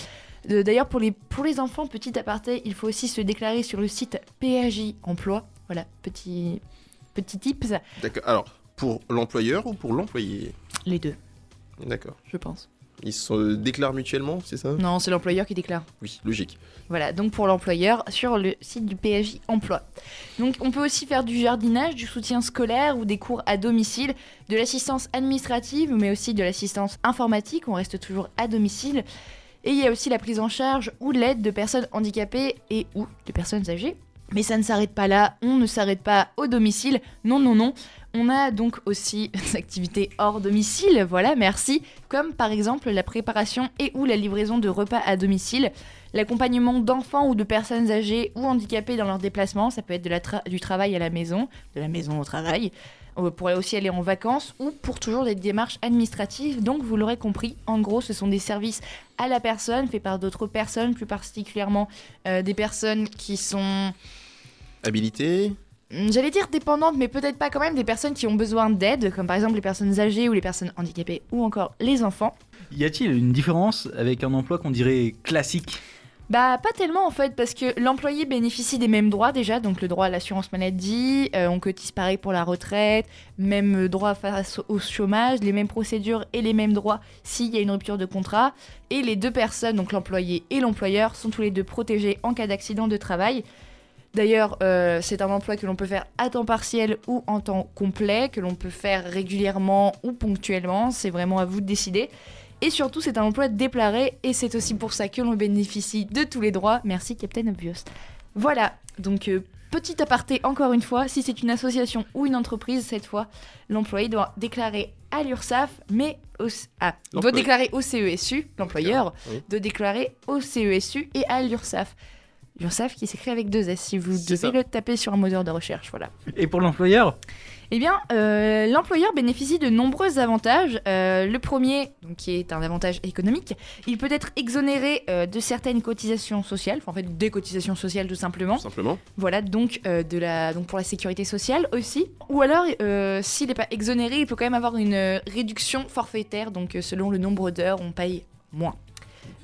D'ailleurs, pour les enfants, petit aparté, il faut aussi se déclarer sur le site PAJ Emploi. Voilà, petit tips. D'accord. Alors, pour l'employeur ou pour l'employé ? Les deux. D'accord. Je pense. Ils se déclarent mutuellement, c'est ça ? Non, c'est l'employeur qui déclare. Oui, logique. Voilà, donc pour l'employeur, sur le site du PFJ Emploi. Donc on peut aussi faire du jardinage, du soutien scolaire ou des cours à domicile, de l'assistance administrative, mais aussi de l'assistance informatique, on reste toujours à domicile. Et il y a aussi la prise en charge ou l'aide de personnes handicapées et ou de personnes âgées. Mais ça ne s'arrête pas là, on ne s'arrête pas au domicile, non, non, non. On a donc aussi des activités hors domicile, voilà, merci, comme par exemple la préparation et ou la livraison de repas à domicile, l'accompagnement d'enfants ou de personnes âgées ou handicapées dans leurs déplacements, ça peut être du travail à la maison, de la maison au travail, on pourrait aussi aller en vacances ou pour toujours des démarches administratives, donc vous l'aurez compris, en gros ce sont des services à la personne, faits par d'autres personnes, plus particulièrement des personnes qui sont... habilitées. J'allais dire dépendantes, mais peut-être pas quand même, des personnes qui ont besoin d'aide, comme par exemple les personnes âgées ou les personnes handicapées ou encore les enfants. Y a-t-il une différence avec un emploi qu'on dirait classique ? Bah pas tellement en fait, parce que l'employé bénéficie des mêmes droits déjà, donc le droit à l'assurance maladie, on cotise pareil pour la retraite, même droit face au chômage, les mêmes procédures et les mêmes droits s'il y a une rupture de contrat. Et les deux personnes, donc l'employé et l'employeur, sont tous les deux protégés en cas d'accident de travail. D'ailleurs, c'est un emploi que l'on peut faire à temps partiel ou en temps complet, que l'on peut faire régulièrement ou ponctuellement, c'est vraiment à vous de décider. Et surtout, c'est un emploi déclaré et c'est aussi pour ça que l'on bénéficie de tous les droits. Merci, Captain Obvious. Voilà, donc petit aparté encore une fois, si c'est une association ou une entreprise, cette fois, l'employé doit déclarer à l'URSSAF, mais doit déclarer au CESU, l'employeur, oui. Doit déclarer au CESU et à l'URSSAF. L'URSSAF qui s'écrit avec deux S, si vous devez le taper sur un moteur de recherche, voilà. Et pour l'employeur ? Eh bien, l'employeur bénéficie de nombreux avantages. Le premier, donc, qui est un avantage économique, il peut être exonéré de certaines cotisations sociales, enfin, en fait des cotisations sociales tout simplement. Tout simplement. Voilà, donc, pour la sécurité sociale aussi. Ou alors, s'il n'est pas exonéré, il peut quand même avoir une réduction forfaitaire, donc selon le nombre d'heures, on paye moins.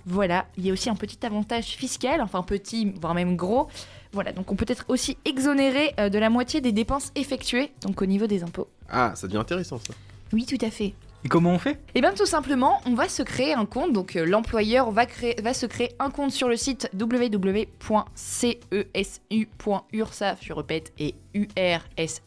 Voilà, il y a aussi un petit avantage fiscal, enfin petit, voire même gros. Voilà, donc on peut être aussi exonéré de la moitié des dépenses effectuées, donc au niveau des impôts. Ah, ça devient intéressant ça. Oui, tout à fait. Et comment on fait ? Eh bien tout simplement, on va se créer un compte, donc l'employeur va se créer un compte sur le site www.cesu.ursaf, je répète, et urssaf.fr.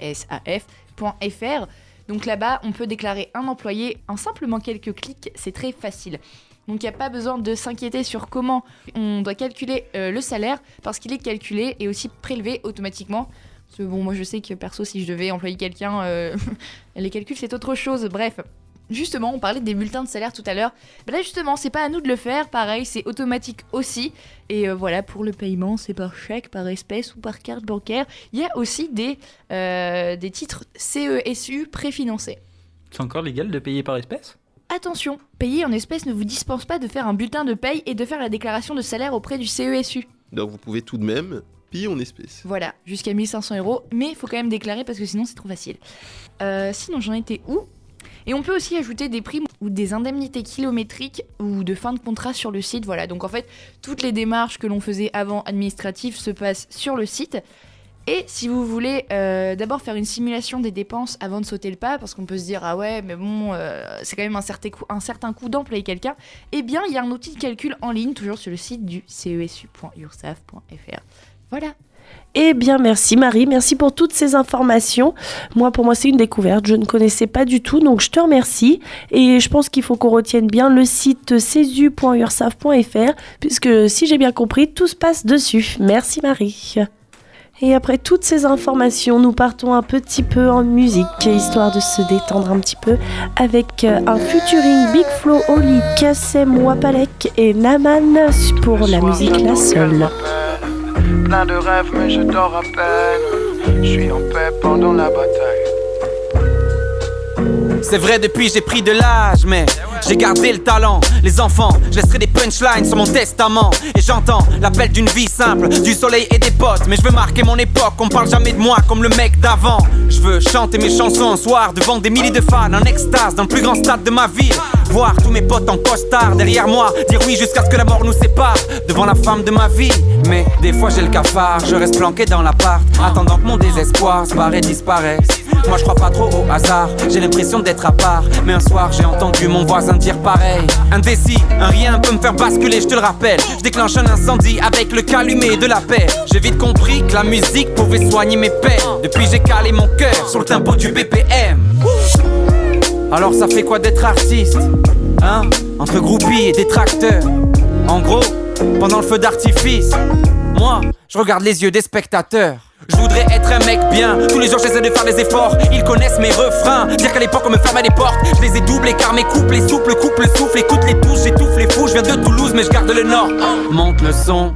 Donc là-bas, on peut déclarer un employé en simplement quelques clics, c'est très facile. Donc il n'y a pas besoin de s'inquiéter sur comment on doit calculer le salaire parce qu'il est calculé et aussi prélevé automatiquement. Parce que bon, moi je sais que perso, si je devais employer quelqu'un, les calculs c'est autre chose. Bref, justement, on parlait des bulletins de salaire tout à l'heure. Ben là justement, c'est pas à nous de le faire, pareil, c'est automatique aussi. Et voilà, pour le paiement, c'est par chèque, par espèce ou par carte bancaire. Il y a aussi des titres CESU préfinancés. C'est encore légal de payer par espèce ? Attention, payer en espèces ne vous dispense pas de faire un bulletin de paye et de faire la déclaration de salaire auprès du CESU. Donc vous pouvez tout de même payer en espèces. Voilà, jusqu'à 1 500 €, mais il faut quand même déclarer parce que sinon c'est trop facile. Sinon j'en étais où ? Et on peut aussi ajouter des primes ou des indemnités kilométriques ou de fin de contrat sur le site. Voilà, donc en fait, toutes les démarches que l'on faisait avant administratives se passent sur le site. Et si vous voulez d'abord faire une simulation des dépenses avant de sauter le pas, parce qu'on peut se dire ah ouais mais bon c'est quand même un certain coût d'employer quelqu'un, eh bien il y a un outil de calcul en ligne toujours sur le site du cesu.ursaf.fr. Voilà. Eh bien merci Marie, merci pour toutes ces informations. Pour moi c'est une découverte, je ne connaissais pas du tout, donc je te remercie. Et je pense qu'il faut qu'on retienne bien le site cesu.ursaf.fr, puisque si j'ai bien compris, tout se passe dessus. Merci Marie. Et après toutes ces informations, nous partons un petit peu en musique, histoire de se détendre un petit peu, avec un featuring Bigflo Oli, Kassem, Wapalek et Naman pour la musique La Seule. Plein de rêves mais je dors à peine, je suis en paix pendant la bataille. C'est vrai depuis j'ai pris de l'âge mais... j'ai gardé le talent, les enfants, je laisserai des punchlines sur mon testament. Et j'entends l'appel d'une vie simple, du soleil et des potes. Mais je veux marquer mon époque, on parle jamais de moi comme le mec d'avant. Je veux chanter mes chansons un soir devant des milliers de fans, en extase dans le plus grand stade de ma ville. Voir tous mes potes en costard derrière moi, dire oui jusqu'à ce que la mort nous sépare devant la femme de ma vie. Mais des fois j'ai le cafard, je reste planqué dans l'appart, attendant que mon désespoir se barre et disparaisse. Moi je crois pas trop au hasard, j'ai l'impression d'être à part. Mais un soir j'ai entendu mon voisin dire pareil. Indécis, un rien peut me faire basculer, je te le rappelle. Je déclenche un incendie avec le calumet de la paix. J'ai vite compris que la musique pouvait soigner mes peines. Depuis j'ai calé mon cœur sur le tempo du BPM. Alors ça fait quoi d'être artiste, hein? Entre groupies et détracteurs. En gros, pendant le feu d'artifice, moi, je regarde les yeux des spectateurs. Je voudrais être un mec bien, tous les jours j'essaie de faire des efforts. Ils connaissent mes refrains, dire qu'à l'époque on me fermait les portes. Je les ai doublés car mes couples les souples, couple souffle, écoute les touches, j'étouffe les fous. Je viens de Toulouse mais je garde le nord. Monte le son,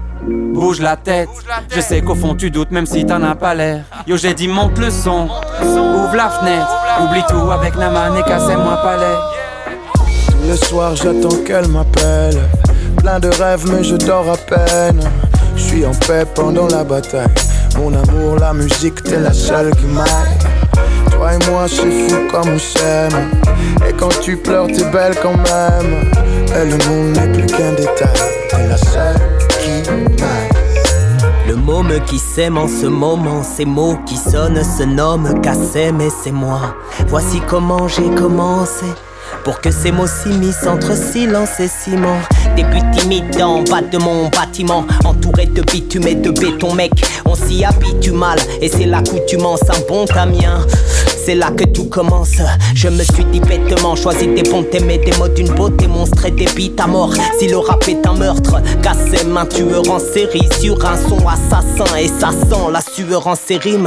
bouge la tête. Je sais qu'au fond tu doutes même si t'en as pas l'air. Yo j'ai dit monte le son, ouvre la fenêtre. Oublie tout avec Naman et Kassem, Wapalek. Le soir j'attends qu'elle m'appelle. Plein de rêves mais je dors à peine. Je suis en paix pendant la bataille. Mon amour, la musique, t'es la seule qui m'aille. Toi et moi c'est fou comme on s'aime. Et quand tu pleures t'es belle quand même. Et le monde n'est plus qu'un détail. T'es la seule qui m'aille. Le môme qui s'aime en ce moment, ces mots qui sonnent se nomment Kassem et c'est moi. Voici comment j'ai commencé, pour que ces mots s'immiscent entre silence et ciment. Début timide en bas de mon bâtiment, entouré de bitume et de béton mec. On s'y habitue mal et c'est l'accoutumance, un bon Damien. C'est là que tout commence. Je me suis dit bêtement, choisi des bontés mais des mots d'une beauté monstre et des bites à mort. Si le rap est un meurtre, Kassem un tueur en série sur un son assassin. Et ça sent la sueur en ses rimes.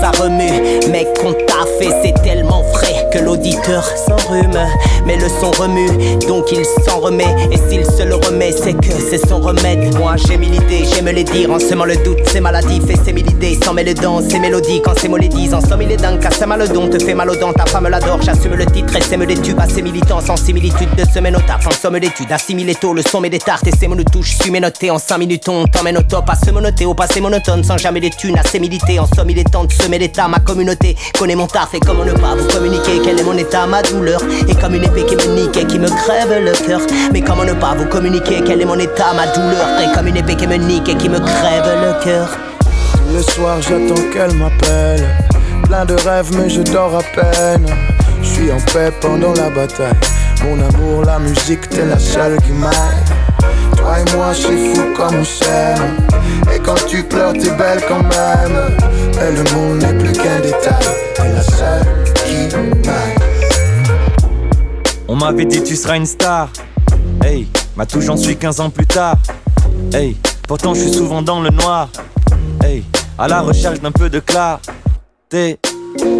Ça remue, mec qu'on t'a fait, c'est tellement frais que l'auditeur s'enrhume. Mais le son remue, donc il s'en remet. Et s'il se le remet, c'est que c'est son remède. Moi j'ai mille idées, j'aime les dire en semant le doute. C'est maladif et c'est mille idées, sans mêler dans ses mélodies. Quand ces mots les disent, en somme il est dingue, Kassem a le don. Te fait mal aux dents, ta femme l'adore, j'assume le titre. Et sème les tubes à ses militants, sans similitude de semaine au taf. En somme d'études, assimilé tôt, le son met des tartes. Et ces mots nous touchent, suis menotté en 5 minutes. On t'emmène au top, à se monoter, au passé monotone. Sans jamais les thunes, à ses militer. En somme il est temps de semer l'état, ma communauté connaît mon taf. Et comment ne pas vous communiquer quel est mon état, ma douleur. Et comme une épée qui me nique et qui me crève le cœur. Mais comment ne pas vous communiquer quel est mon état, ma douleur. Et comme une épée qui me nique et qui me crève le cœur. Le soir j'attends qu'elle m'appelle. Plein de rêves mais je dors à peine. Je suis en paix pendant la bataille. Mon amour, la musique, t'es la seule qui m'aille. Toi et moi c'est fou comme on s'aime. Et quand tu pleures t'es belle quand même. Et le monde n'est plus qu'un détail. T'es la seule qui m'aille. On m'avait dit tu seras une star. Hey, ma touche j'en suis 15 ans plus tard. Hey, pourtant je suis souvent dans le noir. Hey, à la recherche d'un peu de clarté.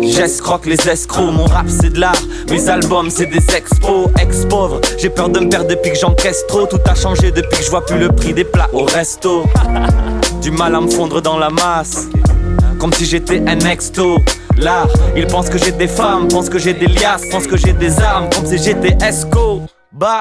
J'escroque les escrocs, mon rap c'est de l'art. Mes albums c'est des ex-pros, ex-pauvres. J'ai peur de me perdre depuis que j'encaisse trop. Tout a changé depuis que je vois plus le prix des plats au resto. Du mal à me fondre dans la masse, comme si j'étais un exto. L'art, ils pensent que j'ai des femmes, pensent que j'ai des liasses, pensent que j'ai des armes, comme si j'étais esco. Bah,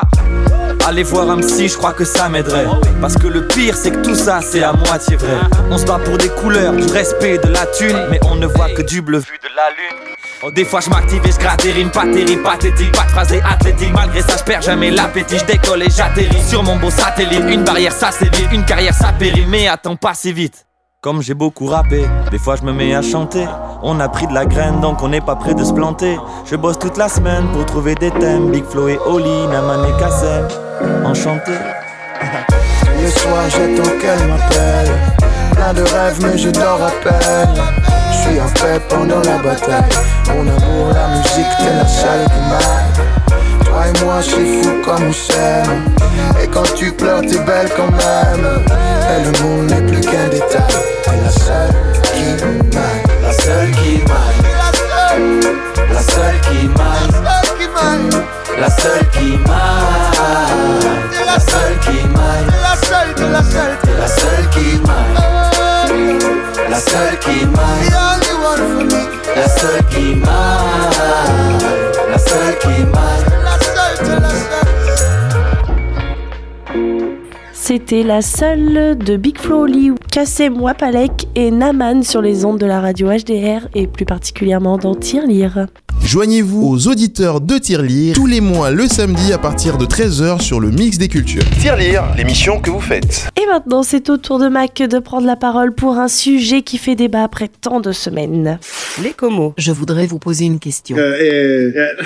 allez voir un psy, je crois que ça m'aiderait. Parce que le pire c'est que tout ça c'est à moitié vrai. On se bat pour des couleurs, du respect, de la thune. Mais on ne voit que du bleu vu de la lune. Oh, des fois je m'active et je gratte des rimes pas terribles, pathétiques. Pas de phrases et athlétiques, malgré ça je perds jamais l'appétit. Je décolle et j'atterris sur mon beau satellite. Une barrière ça sévit, une carrière ça périt. Mais attends pas si vite. Comme j'ai beaucoup rappé, des fois je me mets à chanter. On a pris de la graine donc on n'est pas prêt de se planter. Je bosse toute la semaine pour trouver des thèmes. Bigflo et Oli, Naman et Kassem, enchanté. Le soir j'attends qu'elle m'appelle. Plein de rêves mais je dors à peine. Je suis en paix pendant la bataille. Mon amour, la musique, t'es la seule qui m'aille. Toi et moi c'est fou comme on s'aime. Et quand tu pleures t'es belle quand même. Et le monde n'est plus qu'un détail. T'es la seule qui m'aille. La seule qui m'aille. La seule qui m'aille. La seule qui m'aille. La seule qui m'aille. La seule qui m'aille. La seule qui m'aille. La seule qui m'aille. La seule qui m'aille. C'était la seule de Bigflo Oli, Kassem, Wapalek et Naman sur les ondes de la radio HDR et plus particulièrement dans Tirelire. Joignez-vous aux auditeurs de Tirelire tous les mois le samedi à partir de 13h sur le mix des cultures. Tirelire, l'émission que vous faites. Et maintenant, c'est au tour de Mac de prendre la parole pour un sujet qui fait débat après tant de semaines. Les comos. Je voudrais vous poser une question.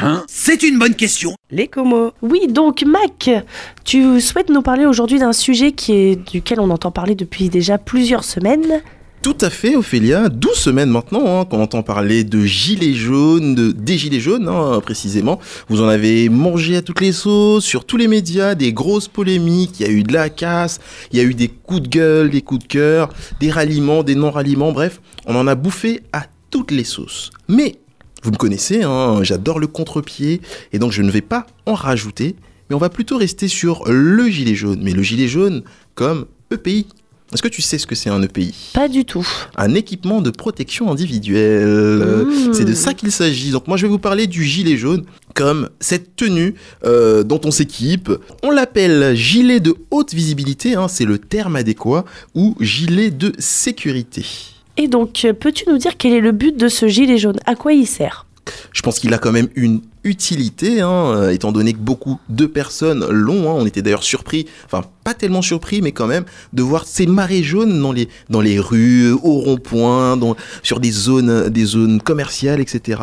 Hein ? C'est une bonne question. Les comos. Oui, donc Mac, tu souhaites nous parler aujourd'hui d'un sujet duquel on entend parler depuis déjà plusieurs semaines. Tout à fait, Ophélia. 12 semaines maintenant qu'on entend parler de gilets jaunes, des gilets jaunes précisément. Vous en avez mangé à toutes les sauces, sur tous les médias, des grosses polémiques. Il y a eu de la casse, il y a eu des coups de gueule, des coups de cœur, des ralliements, des non-ralliements. Bref, on en a bouffé à toutes les sauces. Mais, vous me connaissez, j'adore le contre-pied et donc je ne vais pas en rajouter. Mais on va plutôt rester sur le gilet jaune. Mais le gilet jaune comme EPI. Est-ce que tu sais ce que c'est un EPI ? Pas du tout. Un équipement de protection individuelle. Mmh. C'est de ça qu'il s'agit. Donc moi, je vais vous parler du gilet jaune comme cette tenue dont on s'équipe. On l'appelle gilet de haute visibilité, c'est le terme adéquat, ou gilet de sécurité. Et donc, peux-tu nous dire quel est le but de ce gilet jaune ? À quoi il sert ? Je pense qu'il a quand même une utilité, étant donné que beaucoup de personnes l'ont. On était d'ailleurs surpris, enfin pas tellement surpris, mais quand même, de voir ces marées jaunes dans les rues, au rond-point, sur des zones commerciales, etc.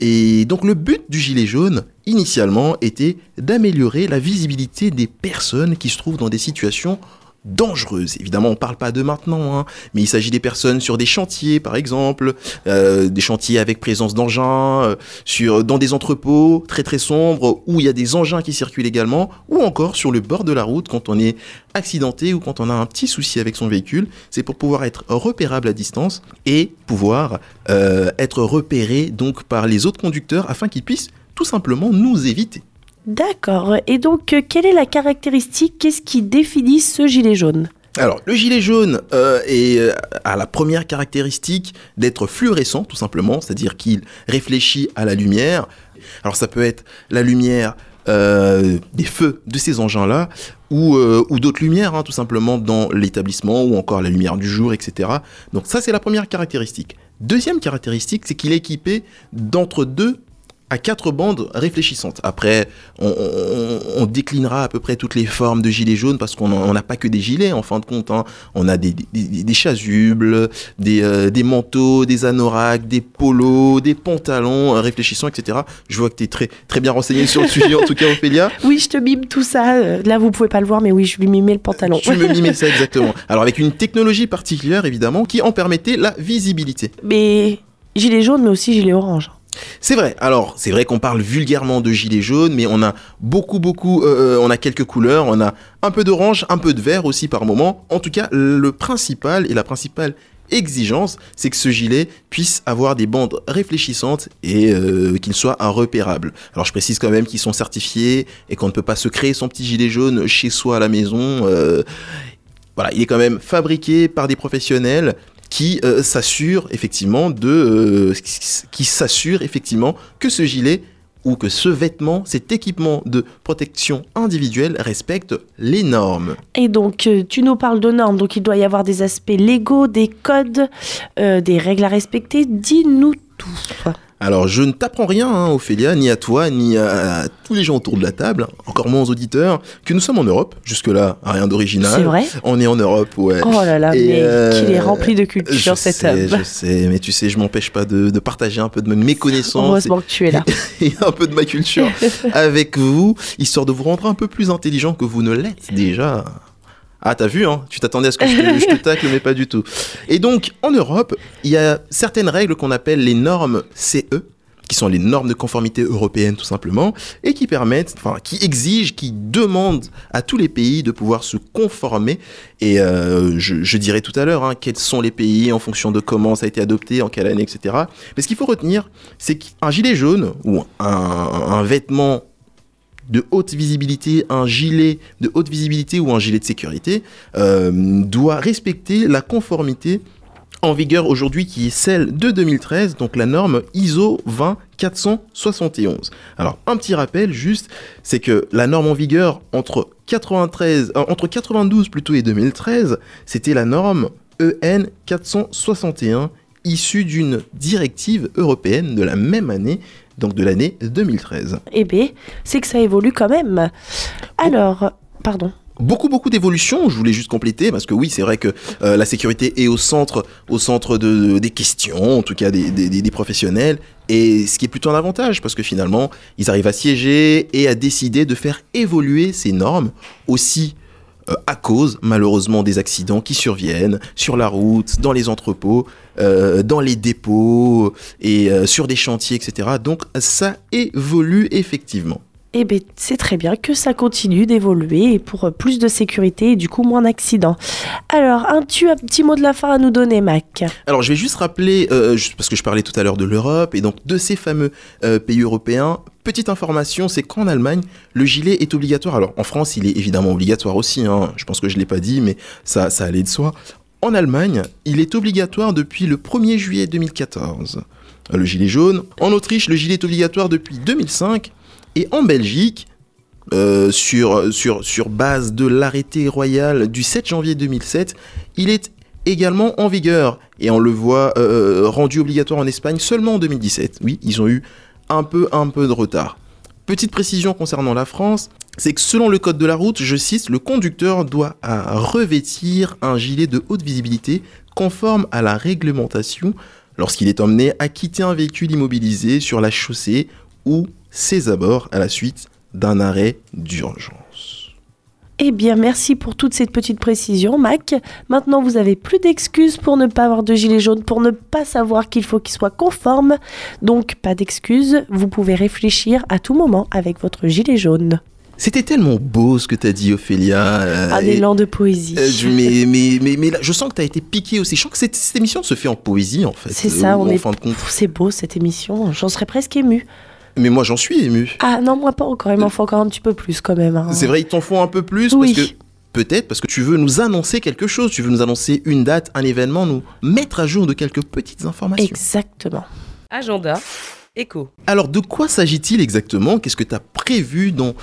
Et donc le but du gilet jaune, initialement, était d'améliorer la visibilité des personnes qui se trouvent dans des situations dangereuse. Évidemment, on ne parle pas de maintenant, mais il s'agit des personnes sur des chantiers, par exemple, des chantiers avec présence d'engins, dans des entrepôts très très sombres, où il y a des engins qui circulent également, ou encore sur le bord de la route quand on est accidenté ou quand on a un petit souci avec son véhicule. C'est pour pouvoir être repérable à distance et pouvoir être repéré donc par les autres conducteurs afin qu'ils puissent tout simplement nous éviter. D'accord. Et donc, quelle est la caractéristique ? Qu'est-ce qui définit ce gilet jaune ? Alors, le gilet jaune a la première caractéristique d'être fluorescent, tout simplement, c'est-à-dire qu'il réfléchit à la lumière. Alors, ça peut être la lumière des feux de ces engins-là ou d'autres lumières, tout simplement, dans l'établissement ou encore la lumière du jour, etc. Donc, ça, c'est la première caractéristique. Deuxième caractéristique, c'est qu'il est équipé d'entre deux à 4 bandes réfléchissantes. Après, on déclinera à peu près toutes les formes de gilets jaunes parce qu'on n'a pas que des gilets, en fin de compte. On a des chasubles, des manteaux, des anoraks, des polos, des pantalons réfléchissants, etc. Je vois que tu es très, très bien renseignée sur le sujet, en tout cas, Ophélia. Oui, je te mime tout ça. Là, vous ne pouvez pas le voir, mais oui, je lui mimais le pantalon. Tu me mimais ça, exactement. Alors, avec une technologie particulière, évidemment, qui en permettait la visibilité. Mais gilets jaunes, mais aussi gilets orange. C'est vrai. Alors, c'est vrai qu'on parle vulgairement de gilet jaune, mais on a on a quelques couleurs, on a un peu d'orange, un peu de vert aussi par moment. En tout cas, le principal et la principale exigence, c'est que ce gilet puisse avoir des bandes réfléchissantes et qu'il soit repérable. Alors, je précise quand même qu'ils sont certifiés et qu'on ne peut pas se créer son petit gilet jaune chez soi à la maison. Voilà, il est quand même fabriqué par des professionnels qui s'assure effectivement que ce gilet ou que ce vêtement, cet équipement de protection individuelle respecte les normes. Et donc, tu nous parles de normes, donc il doit y avoir des aspects légaux, des codes, des règles à respecter. Dis-nous tout. Alors, je ne t'apprends rien, Ophélia, ni à toi, ni à tous les gens autour de la table, encore moins aux auditeurs, que nous sommes en Europe. Jusque-là, rien d'original. C'est vrai ? On est en Europe, ouais. Oh là là, mais qu'il est rempli de culture, cet homme. Je sais, mais tu sais, je m'empêche pas de partager un peu de mes connaissances. Heureusement que tu es là. Et un peu de ma culture avec vous, histoire de vous rendre un peu plus intelligent que vous ne l'êtes déjà. Ah, t'as vu, tu t'attendais à ce que je te tacle, mais pas du tout. Et donc, en Europe, il y a certaines règles qu'on appelle les normes CE, qui sont les normes de conformité européennes, tout simplement, et qui exigent, qui demandent à tous les pays de pouvoir se conformer. Et je dirai tout à l'heure quels sont les pays en fonction de comment ça a été adopté, en quelle année, etc. Mais ce qu'il faut retenir, c'est qu'un gilet jaune ou un vêtement de haute visibilité, un gilet de haute visibilité ou un gilet de sécurité doit respecter la conformité en vigueur aujourd'hui qui est celle de 2013, donc la norme ISO 20471. Alors un petit rappel juste, c'est que la norme en vigueur entre 92 plutôt et 2013, c'était la norme EN 461 issue d'une directive européenne de la même année donc de l'année 2013. Eh bien, c'est que ça évolue quand même. Alors, pardon. Beaucoup d'évolutions, je voulais juste compléter, parce que oui, c'est vrai que la sécurité est au centre des questions, en tout cas des professionnels, et ce qui est plutôt un avantage, parce que finalement, ils arrivent à siéger et à décider de faire évoluer ces normes aussi à cause, malheureusement, des accidents qui surviennent sur la route, dans les entrepôts, dans les dépôts, et sur des chantiers, etc. Donc, ça évolue effectivement. Eh bien, c'est très bien que ça continue d'évoluer pour plus de sécurité et du coup moins d'accidents. Alors, un petit mot de la fin à nous donner, Mac. Alors, je vais juste rappeler, parce que je parlais tout à l'heure de l'Europe et donc de ces fameux pays européens. Petite information, c'est qu'en Allemagne, le gilet est obligatoire. Alors, en France, il est évidemment obligatoire aussi. Je pense que je ne l'ai pas dit, mais ça allait de soi. En Allemagne, il est obligatoire depuis le 1er juillet 2014. Le gilet jaune. En Autriche, le gilet est obligatoire depuis 2005. Et en Belgique, sur base de l'arrêté royal du 7 janvier 2007, il est également en vigueur. Et on le voit rendu obligatoire en Espagne seulement en 2017. Oui, ils ont eu un peu de retard. Petite précision concernant la France, c'est que selon le code de la route, je cite, le conducteur doit revêtir un gilet de haute visibilité conforme à la réglementation lorsqu'il est emmené à quitter un véhicule immobilisé sur la chaussée ou ses abords à la suite d'un arrêt d'urgence. Eh bien, merci pour toute cette petite précision, Mac. Maintenant, vous n'avez plus d'excuses pour ne pas avoir de gilet jaune, pour ne pas savoir qu'il faut qu'il soit conforme. Donc, pas d'excuses, vous pouvez réfléchir à tout moment avec votre gilet jaune. C'était tellement beau ce que t'as dit, Ophélia. Un élan de poésie. Mais là, je sens que t'as été piquée aussi. Je sens que cette émission se fait en poésie, en fait. C'est ça, on est... fin de compte. C'est beau, cette émission. J'en serais presque émue. Mais moi, j'en suis ému. Ah non, moi pas encore. Il m'en faut encore un petit peu plus quand même. C'est vrai, il t'en faut un peu plus, oui. Parce que, peut-être parce que tu veux nous annoncer quelque chose. Tu veux nous annoncer une date, un événement, nous mettre à jour de quelques petites informations. Exactement. Agenda. Écho. Alors, de quoi s'agit-il exactement ? Qu'est-ce que tu as prévu dans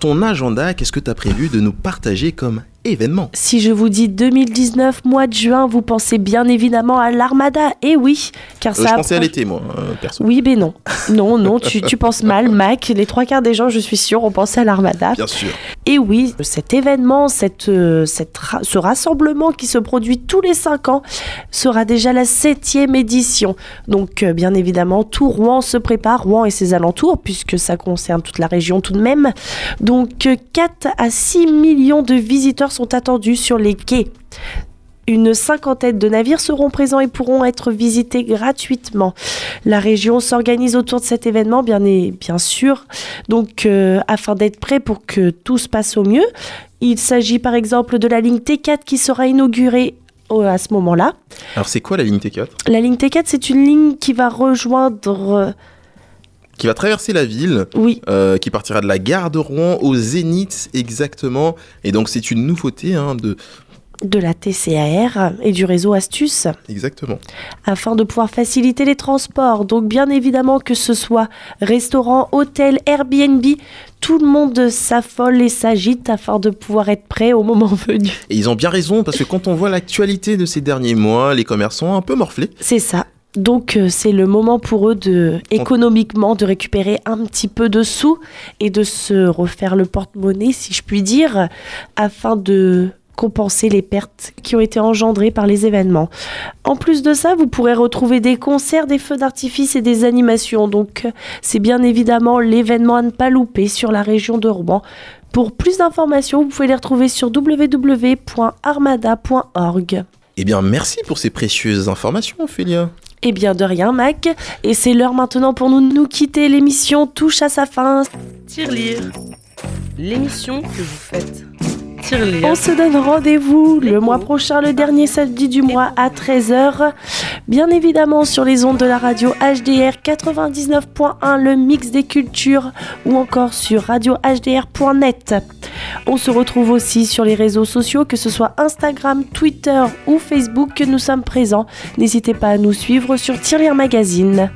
ton agenda ? Qu'est-ce que tu as prévu de nous partager comme événement ? Si je vous dis 2019, mois de juin, vous pensez bien évidemment à l'Armada. Eh oui, car ça... Je pensais à l'été, moi, perso. Oui, mais non. Non, tu penses mal, Mac. Les trois quarts des gens, je suis sûre, ont pensé à l'Armada. Bien sûr. Eh oui, cet événement, ce rassemblement qui se produit tous les 5 ans sera déjà la 7e édition. Donc, bien évidemment, tout Rouen se prépare, Rouen et ses alentours, puisque ça concerne toute la région tout de même. Donc, 4 à 6 millions de visiteurs sont attendus sur les quais. Une cinquantaine de navires seront présents et pourront être visités gratuitement. La région s'organise autour de cet événement, bien sûr, donc afin d'être prêt pour que tout se passe au mieux. Il s'agit par exemple de la ligne T4 qui sera inaugurée à ce moment-là. Alors c'est quoi la ligne T4 ? La ligne T4, c'est une ligne qui va rejoindre... Qui va traverser la ville, oui. Qui partira de la gare de Rouen au Zénith exactement. Et donc c'est une nouveauté de la TCAR et du réseau Astuce. Exactement. Afin de pouvoir faciliter les transports. Donc bien évidemment que ce soit restaurant, hôtel, Airbnb, tout le monde s'affole et s'agite afin de pouvoir être prêt au moment venu. Et ils ont bien raison parce que quand on voit l'actualité de ces derniers mois, les commerçants ont un peu morflé. C'est ça. Donc c'est le moment pour eux économiquement de récupérer un petit peu de sous et de se refaire le porte-monnaie, si je puis dire, afin de... compenser les pertes qui ont été engendrées par les événements. En plus de ça, vous pourrez retrouver des concerts, des feux d'artifice et des animations. Donc, c'est bien évidemment l'événement à ne pas louper sur la région de Rouen. Pour plus d'informations, vous pouvez les retrouver sur www.armada.org. Eh bien, merci pour ces précieuses informations, Ophélia. Eh bien, de rien, Mac. Et c'est l'heure maintenant pour nous quitter. L'émission touche à sa fin. Tirelire, l'émission que vous faites. On se donne rendez-vous le mois prochain, le dernier samedi du mois à 13h. Bien évidemment sur les ondes de la radio HDR 99.1, le mix des cultures, ou encore sur radiohdr.net. On se retrouve aussi sur les réseaux sociaux, que ce soit Instagram, Twitter ou Facebook, que nous sommes présents. N'hésitez pas à nous suivre sur Tirelire Magazine.